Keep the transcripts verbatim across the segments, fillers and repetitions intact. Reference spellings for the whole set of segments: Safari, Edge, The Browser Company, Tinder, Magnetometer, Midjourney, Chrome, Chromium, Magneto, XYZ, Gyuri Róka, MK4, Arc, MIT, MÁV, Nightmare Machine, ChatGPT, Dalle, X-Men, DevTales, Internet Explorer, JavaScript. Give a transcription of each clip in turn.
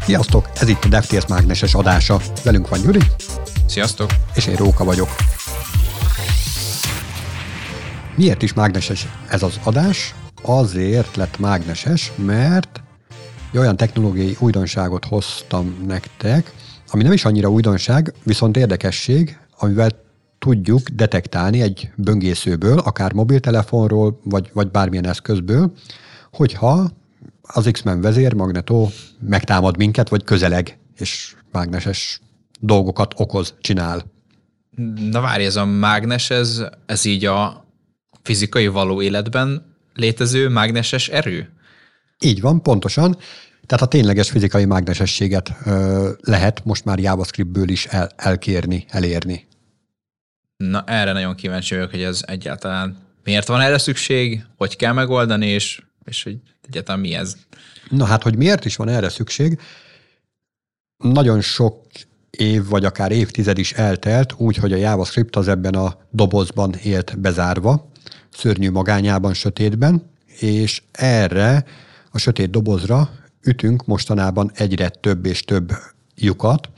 Sziasztok! Ez itt a DevTales mágneses adása. Velünk van Gyuri. Sziasztok! És én Róka vagyok. Miért is mágneses ez az adás? Azért lett mágneses, mert olyan technológiai újdonságot hoztam nektek, ami nem is annyira újdonság, viszont érdekesség, amivel tudjuk detektálni egy böngészőből, akár mobiltelefonról, vagy, vagy bármilyen eszközből, hogyha az X-Men vezér, Magneto megtámad minket, vagy közeleg, és mágneses dolgokat okoz, csinál. Na várj, ez a mágnes, ez, ez így a fizikai való életben létező mágneses erő? Így van, pontosan. Tehát a tényleges fizikai mágnesességet ö, lehet most már JavaScriptből is el, elkérni, elérni. Na erre nagyon kíváncsi vagyok, hogy ez egyáltalán miért van erre szükség, hogy kell megoldani, és, és hogy egyáltalán mi ez? Na hát, hogy miért is van erre szükség? Nagyon sok év, vagy akár évtized is eltelt, úgyhogy a JavaScript az ebben a dobozban élt bezárva, szörnyű magányában, sötétben, és erre a sötét dobozra ütünk mostanában egyre több és több lyukat,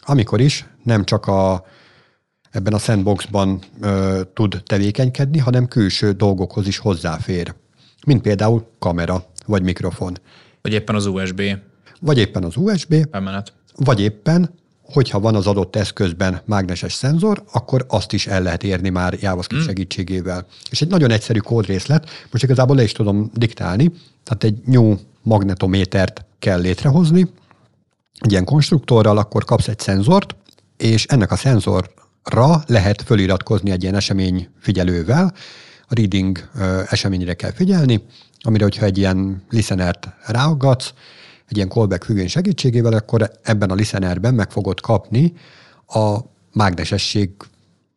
amikor is nem csak a ebben a sandboxban ö, tud tevékenykedni, hanem külső dolgokhoz is hozzáfér. Mint például kamera, vagy mikrofon. Vagy éppen az u es bé. Vagy éppen az u es bé. Bemenet. Vagy éppen, hogyha van az adott eszközben mágneses szenzor, akkor azt is el lehet érni már JavaScript hmm. segítségével. És egy nagyon egyszerű kódrészlet, most igazából le is tudom diktálni, tehát egy new magnetométert kell létrehozni, egy ilyen konstruktorral, akkor kapsz egy szenzort, és ennek a szenzor ra lehet föliratkozni egy ilyen eseményfigyelővel, a reading ö, eseményre kell figyelni, amire, hogyha egy ilyen listenert ráaggatsz, egy ilyen callback függvény segítségével, akkor ebben a listenerben meg fogod kapni a mágnesesség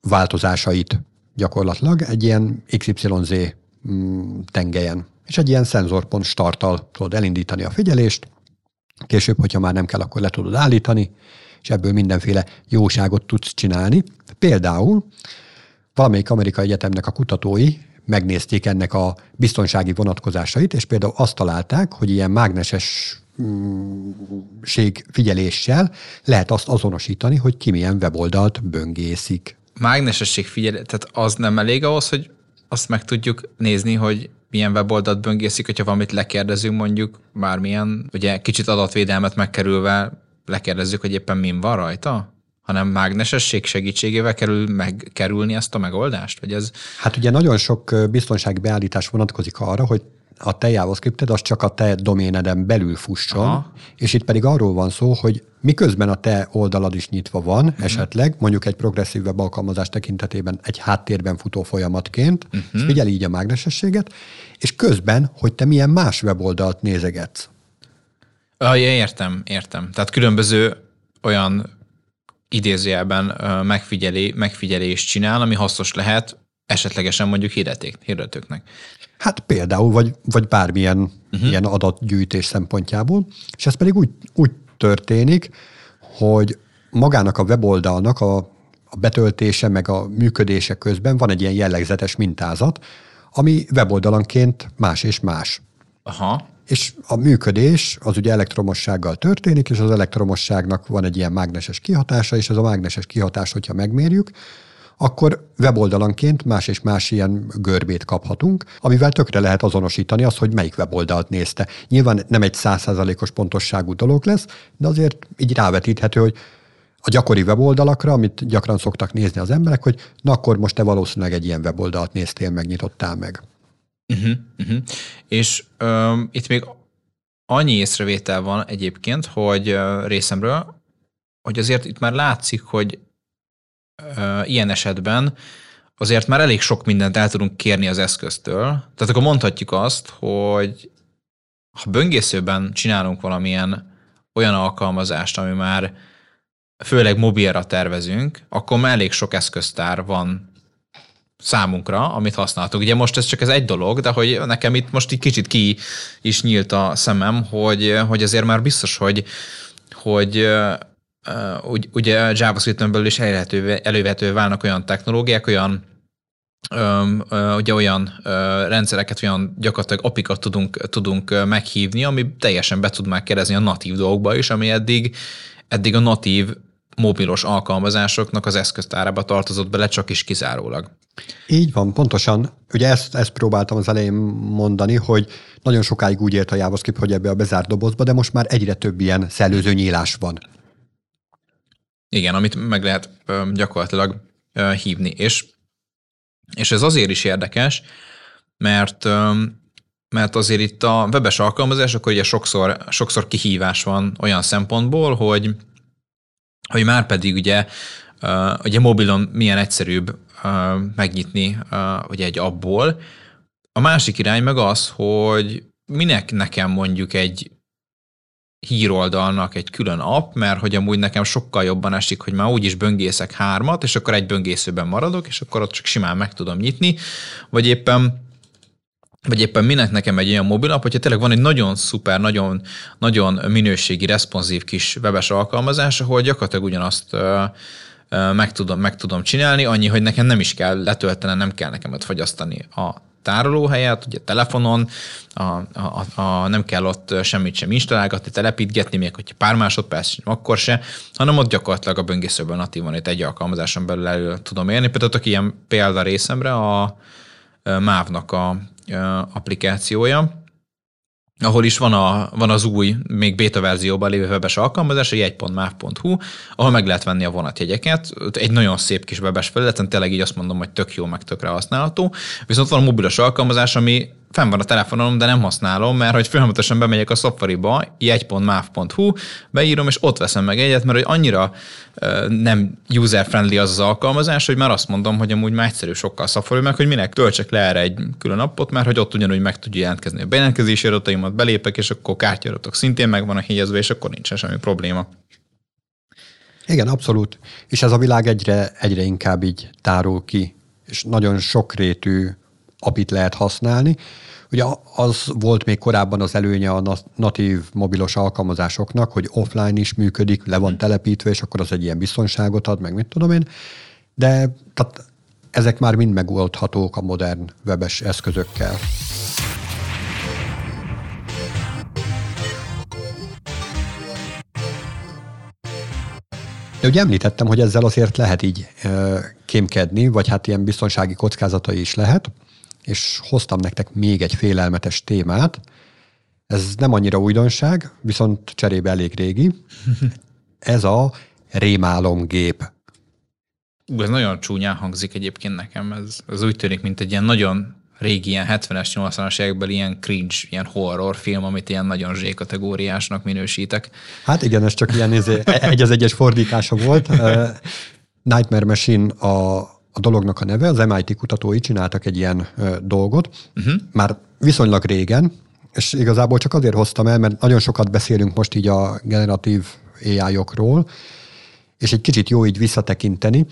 változásait gyakorlatilag egy ilyen iksz ipszilon zé m- tengelyen. És egy ilyen szenzorpont starttal tudod elindítani a figyelést, később, hogyha már nem kell, akkor le tudod állítani, és ebből mindenféle jóságot tudsz csinálni. Például valamelyik amerikai egyetemnek a kutatói megnézték ennek a biztonsági vonatkozásait, és például azt találták, hogy ilyen mágnesesség figyeléssel lehet azt azonosítani, hogy ki milyen weboldalt böngészik. Mágnesesség figyelés, tehát az nem elég ahhoz, hogy azt meg tudjuk nézni, hogy milyen weboldalt böngészik, hogyha valamit lekérdezünk mondjuk, bármilyen, ugye kicsit adatvédelmet megkerülve, lekérdezzük, hogy éppen min van rajta, hanem mágnesesség segítségével kerül megkerülni ezt a megoldást? Vagy ez... Hát ugye nagyon sok biztonsági beállítás vonatkozik arra, hogy a te JavaScripted az csak a te doméneden belül fusson, aha, és itt pedig arról van szó, hogy miközben a te oldalad is nyitva van, uh-huh, esetleg, mondjuk egy progresszív web alkalmazás tekintetében egy háttérben futó folyamatként, uh-huh, figyelj így a mágnesességet, és közben, hogy te milyen más weboldalt nézegetsz. Ja, értem, értem. Tehát különböző olyan idézőjelben megfigyelé, megfigyelést csinál, ami hasznos lehet esetlegesen mondjuk hirdeték, hirdetőknek. Hát például, vagy, vagy bármilyen uh-huh. ilyen adatgyűjtés szempontjából. És ez pedig úgy, úgy történik, hogy magának a weboldalnak a, a betöltése meg a működése közben van egy ilyen jellegzetes mintázat, ami weboldalanként más és más. Aha. És a működés az ugye elektromossággal történik, és az elektromosságnak van egy ilyen mágneses kihatása, és ez a mágneses kihatás, hogyha megmérjük, akkor weboldalanként más és más ilyen görbét kaphatunk, amivel tökre lehet azonosítani azt, hogy melyik weboldalt nézte. Nyilván nem egy száz százalékos pontosságú dolog lesz, de azért így rávetíthető, hogy a gyakori weboldalakra, amit gyakran szoktak nézni az emberek, hogy na akkor most te valószínűleg egy ilyen weboldalt néztél, megnyitottál meg. Uh-huh, uh-huh. És uh, itt még annyi észrevétel van egyébként, hogy uh, részemről, hogy azért itt már látszik, hogy uh, ilyen esetben azért már elég sok mindent el tudunk kérni az eszköztől. Tehát akkor mondhatjuk azt, hogy ha böngészőben csinálunk valamilyen olyan alkalmazást, ami már főleg mobilra tervezünk, akkor már elég sok eszköztár van számunkra, amit használtunk. Ugye most ez csak ez egy dolog, de hogy nekem itt most így kicsit ki is nyílt a szemem, hogy, hogy azért már biztos, hogy, hogy ugye JavaScript-ből is elővetővé válnak olyan technológiák, olyan ugye olyan rendszereket, olyan gyakorlatilag apikat tudunk, tudunk meghívni, ami teljesen be tud már kerezni a natív dolgokba is, ami eddig, eddig a natív mobilos alkalmazásoknak az eszköztárába tartozott bele, csak is kizárólag. Így van, pontosan. Ugye ezt, ezt próbáltam az elején mondani, hogy nagyon sokáig úgy élt a JavaScript, hogy ebbe a bezárt dobozba, de most már egyre több ilyen szellőző nyílás van. Igen, amit meg lehet gyakorlatilag hívni. És, és ez azért is érdekes, mert, mert azért itt a webes alkalmazás, akkor ugye sokszor, sokszor kihívás van olyan szempontból, hogy hogy már pedig ugye, ugye mobilon milyen egyszerűbb megnyitni ugye egy appból. A másik irány meg az, hogy minek nekem mondjuk egy híroldalnak egy külön app, mert hogy amúgy nekem sokkal jobban esik, hogy már úgyis böngészek hármat, és akkor egy böngészőben maradok, és akkor ott csak simán meg tudom nyitni, vagy éppen vagy éppen minek nekem egy olyan mobil app, hogyha tényleg van egy nagyon szuper, nagyon, nagyon minőségi, responszív kis webes alkalmazás, ahol gyakorlatilag ugyanazt meg tudom, meg tudom csinálni, annyi, hogy nekem nem is kell letöltenem, nem kell nekem ott fogyasztani a tárolóhelyet, ugye telefonon, a, a, a, nem kell ott semmit sem installálgatni, telepítgetni, még hogyha pár másodperc, akkor se, hanem ott gyakorlatilag a böngészőből natívan itt egy alkalmazáson belül elő tudom élni. Például ilyen példa részemre a mávnak a applikációja, ahol is van, a, van az új, még beta verzióban lévő webes alkalmazás, a jegy pont máv pont hú, ahol meg lehet venni a vonatjegyeket. Egy nagyon szép kis webes felületen, tényleg így azt mondom, hogy tök jó, meg tökre használható. Viszont van a mobilos alkalmazás, ami fenn van a telefonom, de nem használom, mert hogy folyamatosan bemegyek a Safariba, jegy pont máv pont hú, beírom, és ott veszem meg egyet, mert hogy annyira uh, nem user-friendly az az alkalmazás, hogy már azt mondom, hogy amúgy már egyszerű sokkal Safari, mert hogy minek töltsek le erre egy külön appot, mert hogy ott ugyanúgy meg tudja jelentkezni a bejelentkezési adataimat, belépek, és akkor kártyadatok szintén megvan a hegyezve, és akkor nincsen semmi probléma. Igen, abszolút. És ez a világ egyre, egyre inkább így tárul ki, és nagyon sokrétű apit lehet használni. Ugye az volt még korábban az előnye a natív mobilos alkalmazásoknak, hogy offline is működik, le van telepítve, és akkor az egy ilyen biztonságot ad, meg mit tudom én. De tehát ezek már mind megoldhatók a modern webes eszközökkel. De ugye említettem, hogy ezzel azért lehet így kémkedni, vagy hát ilyen biztonsági kockázatai is lehet. És hoztam nektek még egy félelmetes témát. Ez nem annyira újdonság, viszont cserébe elég régi. Ez a rémálomgép. Ú, ez nagyon csúnyán hangzik egyébként nekem. Ez, ez úgy tűnik, mint egy ilyen nagyon régi, ilyen hetvenes, nyolcvanas években ilyen cringe, ilyen horror film, amit ilyen nagyon zsé-kategóriásnak minősítek. Hát igen, ez csak ilyen egy az egyes fordítása volt. Uh, Nightmare Machine a A dolognak a neve, az em i té kutatói csináltak egy ilyen ö, dolgot, uh-huh. már viszonylag régen, és igazából csak azért hoztam el, mert nagyon sokat beszélünk most így a generatív á í-okról, és egy kicsit jó így visszatekinteni.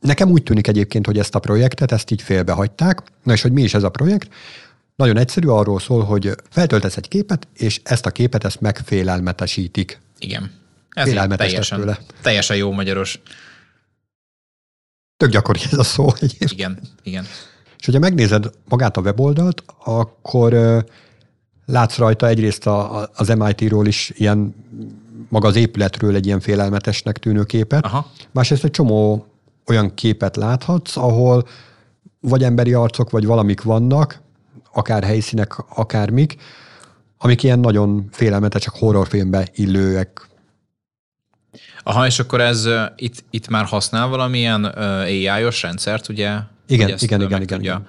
Nekem úgy tűnik egyébként, hogy ezt a projektet, ezt így félbehagyták. Na és hogy mi is ez a projekt? Nagyon egyszerű, arról szól, hogy feltöltesz egy képet, és ezt a képet ezt megfélelmetesítik. Igen. Ez teljesen, teljesen jó magyaros. Tök gyakori ez a szó egyébként. Igen, igen. És hogyha megnézed magát a weboldalt, akkor ö, látsz rajta egyrészt a, a, az em i té-ről is ilyen, maga az épületről egy ilyen félelmetesnek tűnő képet. Aha. Másrészt egy csomó olyan képet láthatsz, ahol vagy emberi arcok, vagy valamik vannak, akár helyszínek, akármik, amik ilyen nagyon félelmetesek, horrorfilmbe illőek. Aha, és akkor ez uh, itt, itt már használ valamilyen uh, á í-os rendszert, ugye? Igen, ezt, igen, uh, igen, igen. Tudja,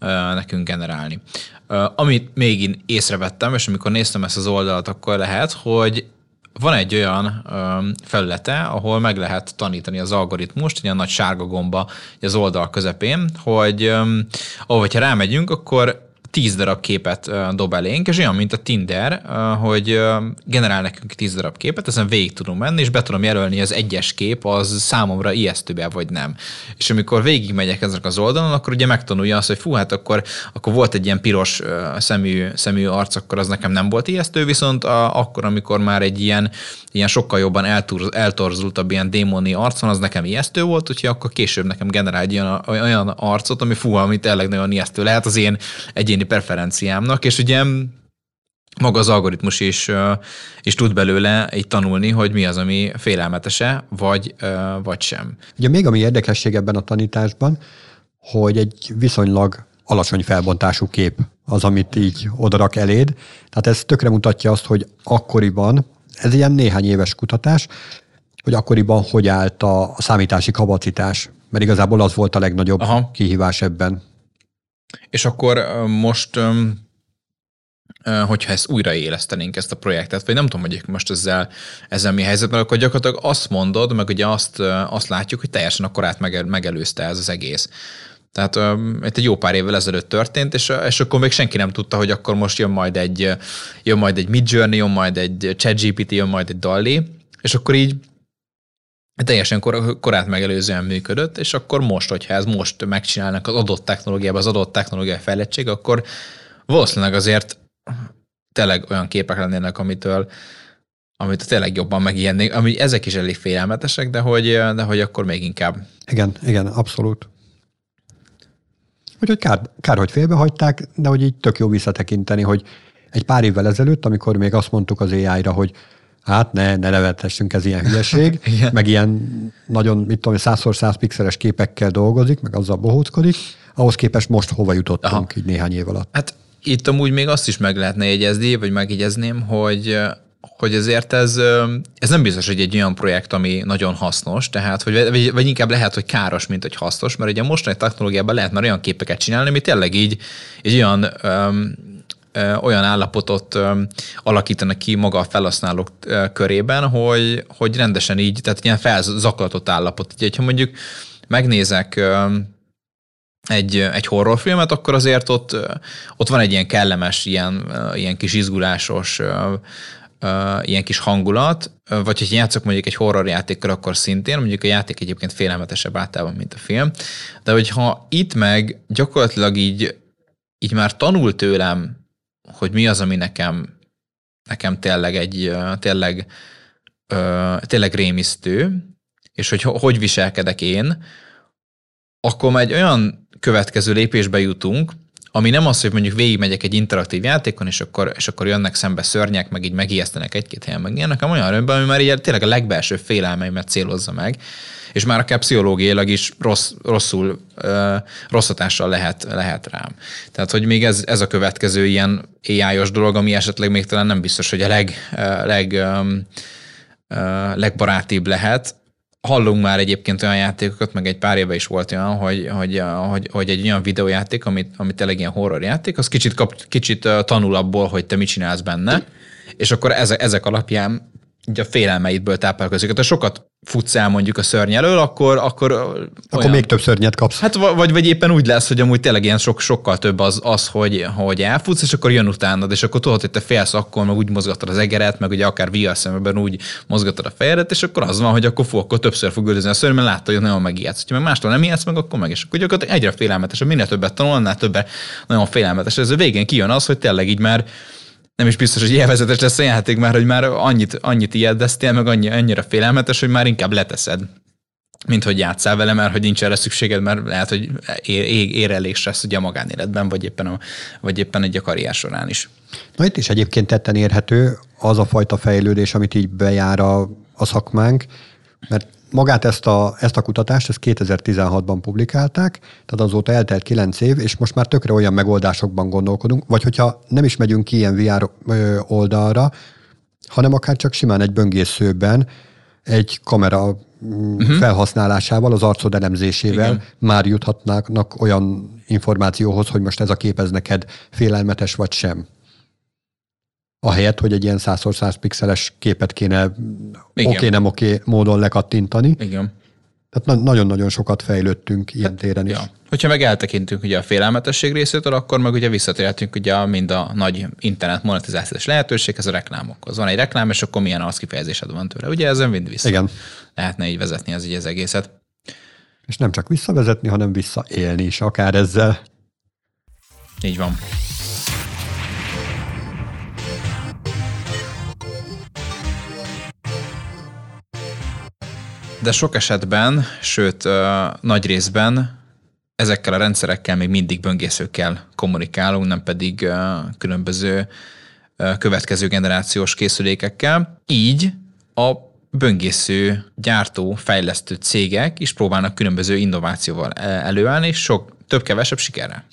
uh, nekünk generálni. Uh, amit még én észrevettem, és amikor néztem ezt az oldalt, akkor lehet, hogy van egy olyan um, felülete, ahol meg lehet tanítani az algoritmust, ilyen nagy sárga gomba az oldal közepén, hogy um, ahogy ha rámegyünk, akkor tíz darab képet dob elénk, és olyan, mint a Tinder, hogy generál nekünk tíz darab képet, ezen végig tudunk menni, és be tudom jelölni, hogy az egyes kép az számomra ijesztőbb vagy nem. És amikor végigmegyek ezek az oldalon, akkor ugye megtanulja azt, hogy fú, hát akkor, akkor volt egy ilyen piros szemű, szemű arc, akkor az nekem nem volt ijesztő, viszont a, akkor, amikor már egy ilyen, ilyen sokkal jobban eltur, eltorzultabb ilyen démoni arc van, az nekem ijesztő volt, úgyhogy akkor később nekem generál egy olyan, olyan arcot, ami fú, ami tényleg nagyon ijesztő lehet az én egyéni preferenciámnak, és ugye maga az algoritmus is, is tud belőle így tanulni, hogy mi az, ami félelmetese, vagy, vagy sem. Ugye még ami érdekesség ebben a tanításban, hogy egy viszonylag alacsony felbontású kép az, amit így odarak eléd. Tehát ez tökre mutatja azt, hogy akkoriban, ez ilyen néhány éves kutatás, hogy akkoriban hogy állt a számítási kapacitás, mert igazából az volt a legnagyobb Aha. kihívás ebben. És akkor most, hogyha ezt újraélesztenénk, ezt a projektet, vagy nem tudom, hogy most ezzel, ezzel mi helyzet, mert akkor gyakorlatilag azt mondod, meg ugye azt, azt látjuk, hogy teljesen a korát megel, megelőzte ez az egész. Tehát itt egy jó pár évvel ezelőtt történt, és, és akkor még senki nem tudta, hogy akkor most jön majd egy, jön majd egy Midjourney, jön majd egy ChatGPT, jön majd egy Dalle, és akkor így teljesen kor, korát megelőzően működött, és akkor most, hogyha ez most megcsinálnak az adott technológiában, az adott technológiai fejlettség, akkor valószínűleg azért tényleg olyan képek lennének, amitől, amitől tényleg jobban megijednék, ami ezek is elég félelmetesek, de hogy, de hogy akkor még inkább. Igen, igen, abszolút. Úgyhogy kár, kár, hogy félbehagyták, de hogy így tök jó visszatekinteni, hogy egy pár évvel ezelőtt, amikor még azt mondtuk az á í-ra, hogy hát ne, ne levetessünk, ez ilyen hülyeség, meg ilyen nagyon, mit tudom, százszor száz pixeles képekkel dolgozik, meg azzal bohóckodik, ahhoz képest most hova jutottunk Aha. így néhány év alatt. Hát itt amúgy még azt is meg lehetne jegyezni, vagy megjegyezném, hogy, hogy ezért ez, ez nem biztos, hogy egy olyan projekt, ami nagyon hasznos, tehát, hogy, vagy inkább lehet, hogy káros, mint hogy hasznos, mert ugye a mostani technológiában lehet már olyan képeket csinálni, ami tényleg így egy olyan... olyan állapotot alakítanak ki maga a felhasználók körében, hogy, hogy rendesen így, tehát ilyen felzaklatott állapot. Úgyhogy, ha mondjuk megnézek egy, egy horrorfilmet, akkor azért ott, ott van egy ilyen kellemes, ilyen, ilyen kis izgulásos, ilyen kis hangulat, vagy hogy játszok mondjuk egy horrorjátékkal, akkor szintén, mondjuk a játék egyébként félelmetesebb általában, mint a film, de hogyha itt meg gyakorlatilag így, így már tanul tőlem, hogy mi az, ami nekem, nekem tényleg egy, tényleg, tényleg rémisztő, és hogy hogy viselkedek én, akkor már egy olyan következő lépésbe jutunk, ami nem az, hogy mondjuk végigmegyek egy interaktív játékon, és akkor, és akkor jönnek szembe szörnyek, meg így megijesztenek egy-két helyen, meg ilyenek, hanem olyan röntben, ami már így tényleg a legbelső félelmeimet célozza meg, és már akár pszichológiailag is rossz, rosszul, rossz hatással lehet, lehet rám. Tehát, hogy még ez, ez a következő ilyen á í-os dolog, ami esetleg még talán nem biztos, hogy a leg, leg, legbarátibb lehet. Hallunk már egyébként olyan játékokat, meg egy pár éve is volt olyan, hogy, hogy, hogy, hogy egy olyan videójáték, amit, amit tényleg ilyen horrorjáték, az kicsit, kap, kicsit tanul abból, hogy te mit csinálsz benne, és akkor ezek, ezek alapján így a félelmeidből táplálkozik. Ha sokat futsz el mondjuk a szörny elől, akkor... Akkor, akkor olyan, még több szörnyet kapsz. Hát vagy, vagy éppen úgy lesz, hogy amúgy tényleg ilyen sok, sokkal több az, az hogy, hogy elfutsz, és akkor jön utánad, és akkor tudod, hogy te félsz, akkor meg úgy mozgatod az egeret, meg ugye akár vé er szemben úgy mozgatod a fejedet, és akkor az van, hogy akkor, fú, akkor többször fog üldözni a szörny, mert látta, hogy nagyon megijedsz. Ha meg mástól nem ijedsz meg, akkor meg, és akkor gyakorlatilag egyre félelmetesebb, minél többet tanul, annál többet nagyon félelmetes. Ez a végén kijön az, hogy tényleg így már nem is biztos, hogy élvezetes lesz a játék már, hogy már annyit, annyit ijedesztél, meg annyi, annyira félelmetes, hogy már inkább leteszed, mint hogy játsszál vele, mert hogy nincs erre szükséged, mert lehet, hogy ér, ér elég stressz ugye a magánéletben, vagy éppen, a, vagy éppen egy a karrier során is. Na itt is egyébként tetten érhető az a fajta fejlődés, amit így bejár a, a szakmánk, mert magát ezt a, ezt a kutatást, ezt kétezer-tizenhatban publikálták, tehát azóta eltelt kilenc év, és most már tökre olyan megoldásokban gondolkodunk, vagy hogyha nem is megyünk ki ilyen vé er oldalra, hanem akár csak simán egy böngészőben, egy kamera uh-huh. felhasználásával, az arcod elemzésével Igen. már juthatnának olyan információhoz, hogy most ez a kép ez neked félelmetes vagy sem. Ahelyett, hogy egy ilyen százszor száz pixeles képet kéne oké, nem oké módon lekattintani. Igen. Tehát nagyon-nagyon sokat fejlődtünk ilyen hát, téren is. Ja. Hogyha meg eltekintünk ugye a félelmetesség részétől, akkor meg ugye visszatérhetünk ugye a, mind a nagy internet monetizációs lehetőséghez, a reklámokhoz. Van egy reklám, és akkor milyen arckifejezésed van tőle. Ugye ezen mind vissza. Igen. Lehetne így vezetni az, így az egészet. És nem csak visszavezetni, hanem visszaélni is akár ezzel. Így van. De sok esetben, sőt nagy részben ezekkel a rendszerekkel még mindig böngészőkkel kommunikálunk, nem pedig különböző következő generációs készülékekkel. Így a böngésző gyártó, fejlesztő cégek is próbálnak különböző innovációval előállni, sok több-kevesebb sikerrel.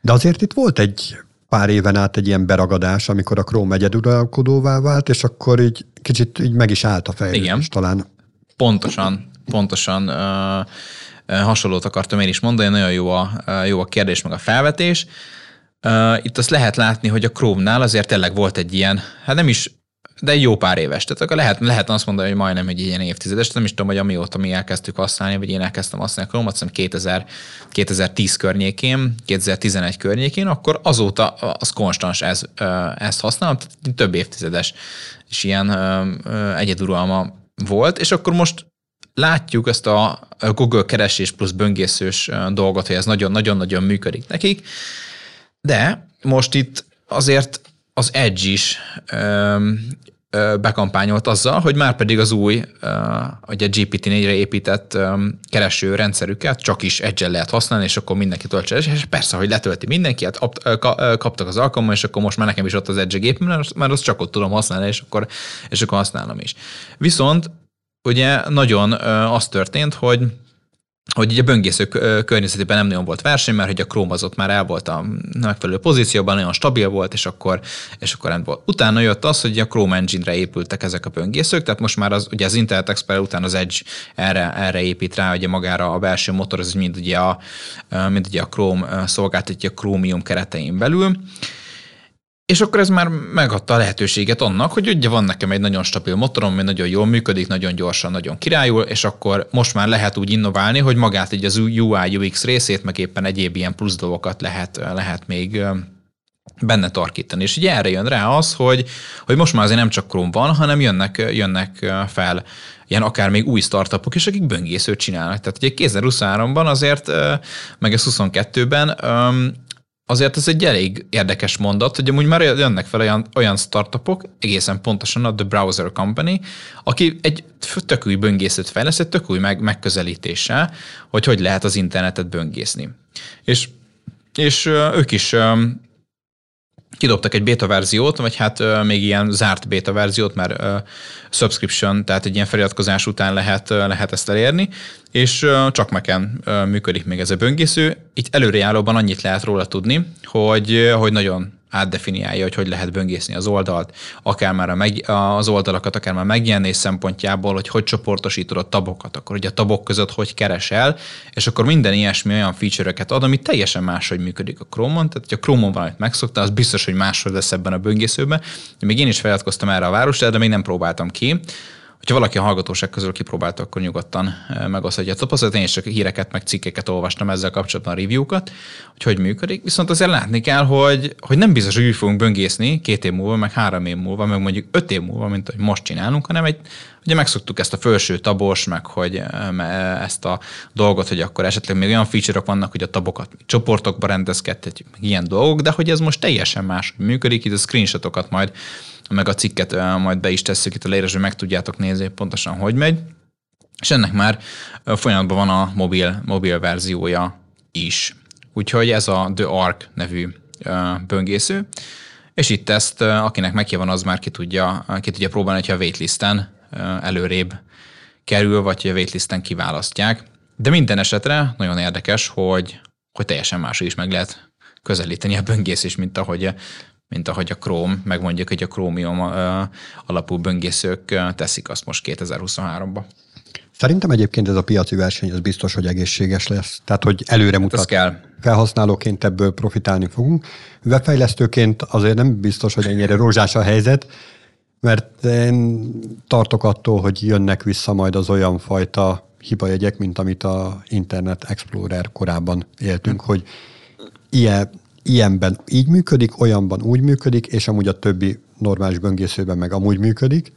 De azért itt volt egy pár éven át egy ilyen beragadás, amikor a Chrome egyeduralkodóvá vált, és akkor így kicsit így meg is állt a fejlődés talán. Pontosan, pontosan ö, ö, hasonlót akartam én is mondani, nagyon jó a, jó a kérdés, meg a felvetés. Ö, itt azt lehet látni, hogy a Chrome-nál azért tényleg volt egy ilyen, hát nem is, de egy jó pár éves. Tehát akkor lehet, lehet azt mondani, hogy majdnem egy ilyen évtizedes, nem is tudom, hogy amióta mi elkezdtük használni, vagy én elkezdtem használni a Chrome-ot, azt hiszem kétezer-tíz környékén, kétezer-tizenegy környékén, akkor azóta az konstans ez, ezt használom, tehát több évtizedes és ilyen ö, ö, egyeduralma volt, és akkor most látjuk ezt a Google keresés plusz böngészős dolgot, hogy ez nagyon-nagyon-nagyon működik nekik, de most itt azért az Edge is ö, ö, bekampányolt azzal, hogy már pedig az új, ö, ugye gé pé té négyre épített ö, kereső rendszerüket csak is Edge-en lehet használni, és akkor mindenki töltse, és persze, hogy letölti mindenki, hát kaptak az alkalommal, és akkor most már nekem is ott az Edge gépem, mert már azt csak ott tudom használni, és akkor, és akkor használom is. Viszont ugye nagyon az történt, hogy hogy ugye a böngésző környezetében nem nagyon volt verseny, mert hogy a Chrome az ott már el volt a megfelelő pozícióban, nagyon stabil volt, és akkor, és akkor nem volt. Utána jött az, hogy a Chrome engine-re épültek ezek a böngészők, tehát most már az, ugye az Internet Explorer után az Edge erre, erre épít rá, ugye magára a belső motor, az mind ugye a, mind ugye a Chrome szolgáltatja a Chromium keretein belül. És akkor ez már megadta a lehetőséget annak, hogy ugye van nekem egy nagyon stabil motorom, ami nagyon jól működik, nagyon gyorsan, nagyon királyul, és akkor most már lehet úgy innoválni, hogy magát így az u i u iksz részét, meg éppen egyéb ilyen plusz dolgokat lehet, lehet még benne tarkítani. És így erre jön rá az, hogy, hogy most már azért nem csak Chrome van, hanem jönnek, jönnek fel ilyen akár még új startupok is, akik böngészőt csinálnak. Tehát ugye kétezer-huszonháromban azért, meg ez huszonkettőben azért ez egy elég érdekes mondat, hogy amúgy már jönnek fel olyan, olyan startupok, egészen pontosan a The Browser Company, aki egy tök új böngészőt fejleszt, egy tök új meg, megközelítéssel, hogy hogy lehet az internetet böngészni. És, és ők is um, kidobtak egy beta verziót, vagy hát uh, még ilyen zárt beta verziót, mert uh, subscription, tehát egy ilyen feliratkozás után lehet, uh, lehet ezt elérni, és uh, csak Mac-en uh, működik még ez a böngésző. Itt előrejáróban annyit lehet róla tudni, hogy, uh, hogy nagyon átdefiniálja, hogy hogy lehet böngészni az oldalt, akár már a meg, az oldalakat, akár már megjelenés szempontjából, hogy hogy csoportosítod a tabokat, akkor ugye a tabok között hogy keresel, és akkor minden ilyesmi olyan feature-öket ad, ami teljesen máshogy működik a Chrome-on, tehát ha a Chrome-on valamit megszoktál, az biztos, hogy máshogy lesz ebben a böngészőben. Még én is feliratkoztam erre a városra, de még nem próbáltam ki. Ha valaki a hallgatóság közül kipróbálta, akkor nyugodtan megoszthatja a tapasztalatot. Én is csak híreket, meg cikkeket olvastam ezzel kapcsolatban, a review-kat, hogy hogy működik. Viszont azért látni kell, hogy, hogy nem biztos, hogy úgy fogunk böngészni két év múlva, meg három év múlva, meg mondjuk öt év múlva, mint hogy most csinálunk, hanem egy, ugye megszoktuk ezt a felső tabos, meg hogy ezt a dolgot, hogy akkor esetleg még olyan feature-ok vannak, hogy a tabokat csoportokba rendezkedhetjük, meg ilyen dolgok, de hogy ez most teljesen más működik, itt a screenshotokat majd meg a cikket majd be is tesszük itt a leírásba, hogy meg tudjátok nézni pontosan, hogy megy. És ennek már folyamatban van a mobil, mobil verziója is. Úgyhogy ez a The Arc nevű böngésző, és itt ezt, akinek megje van, az már ki tudja, ki tudja próbálni, hogyha a waitlisten előrébb kerül, vagy hogy a waitlisten kiválasztják. De minden esetre nagyon érdekes, hogy, hogy teljesen máshogy is meg lehet közelíteni a böngészés, mint ahogy mint ahogy a Chrome, meg mondjuk, hogy a Chromium alapú böngészők teszik azt most kétezer-huszonháromban. Szerintem egyébként ez a piaci verseny az biztos, hogy egészséges lesz. Tehát, hogy előre mutat. Hát felhasználóként ebből profitálni fogunk. Webfejlesztőként azért nem biztos, hogy ennyire rózsás a helyzet, mert én tartok attól, hogy jönnek vissza majd az olyan fajta hibajegyek, mint amit a Internet Explorer korában éltünk, hogy ilyen, ilyenben így működik, olyanban úgy működik, és amúgy a többi normális böngészőben meg amúgy működik.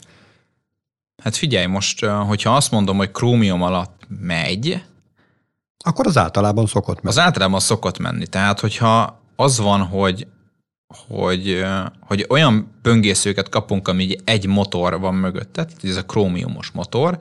Hát figyelj, most, hogyha azt mondom, hogy Chromium alatt megy, akkor az általában szokott menni. Az általában szokott menni. Tehát, hogyha az van, hogy, hogy, hogy olyan böngészőket kapunk, ami egy motor van mögötte, tehát ez a Chromiumos motor,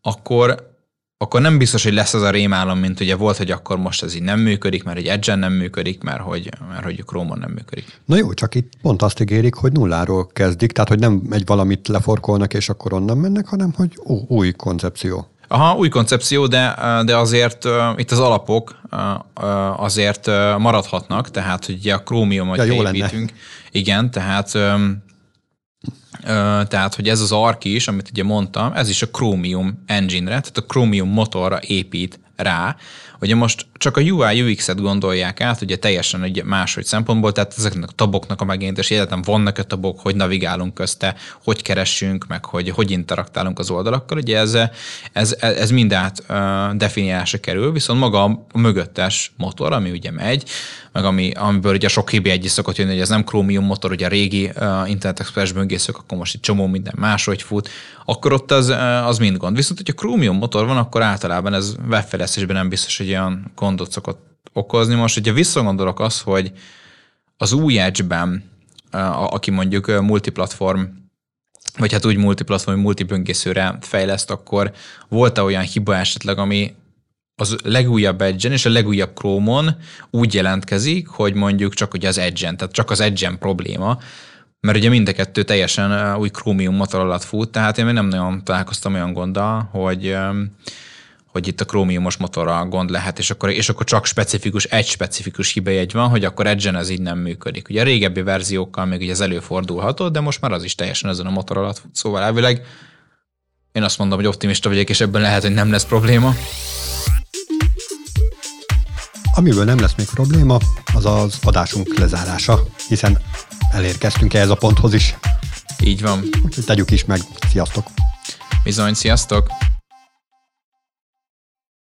akkor, akkor nem biztos, hogy lesz az a rémálom, mint ugye volt, hogy akkor most ez így nem működik, mert egy Edge-en nem működik, mert hogy, mert hogy Chrome-on nem működik. Na jó, csak itt pont azt ígérik, hogy nulláról kezdik, tehát hogy nem egy valamit leforkolnak, és akkor onnan mennek, hanem hogy ó, új koncepció. Aha, új koncepció, de, de azért uh, itt az alapok uh, azért uh, maradhatnak, tehát hogy a Chromiumot építünk. Igen, tehát, um, uh, tehát hogy ez az Arc is, amit ugye mondtam, ez is a Chromium engine-re, tehát a Chromium motorra épít rá. Ugye most csak a u i u iksz-et gondolják át, ugye teljesen ugye máshogy szempontból, tehát ezeknek a taboknak a megjelentés életem, vannak a tabok, hogy navigálunk közte, hogy keresünk, meg hogy, hogy interaktálunk az oldalakkal, ugye ez, ez, ez mind át uh, definiálásra kerül, viszont maga a mögöttes motor, ami ugye megy, meg ami, amiből ugye sok hibjegy is szokott jönni, hogy ez nem Chromium motor, ugye a régi uh, Internet Express böngészők, akkor most itt csomó minden máshogy fut, akkor ott az, az mind gond. Viszont, hogyha Chromium motor van, akkor általában ez webfejlesztésben nem biztos, hogy olyan gondot szokott okozni. Most, hogyha visszagondolok az, hogy az új Edge-ben, aki mondjuk multiplatform, vagy hát úgy multiplatform, multiböngészőre fejleszt, akkor volt-e olyan hiba esetleg, ami az legújabb Edge-en és a legújabb Chrome-on úgy jelentkezik, hogy mondjuk csak ugye az Edge-en, tehát csak az Edge-en probléma, mert ugye mind a kettő teljesen új Chromium motor alatt fut, tehát én még nem nagyon találkoztam olyan gonddal, hogy hogy itt a Chromiumos motorral gond lehet, és akkor, és akkor csak specifikus, egy specifikus hibajegy van, hogy akkor Edge-en ez így nem működik. Ugye a régebbi verziókkal még így ez előfordulhatott, de most már az is teljesen ezen a motor alatt fut. Szóval elvileg én azt mondom, hogy optimista vagyok, és ebben lehet, hogy nem lesz probléma. Amiből nem lesz még probléma, az az adásunk lezárása, hiszen elérkeztünk ehhez a ponthoz is. Így van. Úgyhogy tegyük is meg. Sziasztok! Bizony, sziasztok!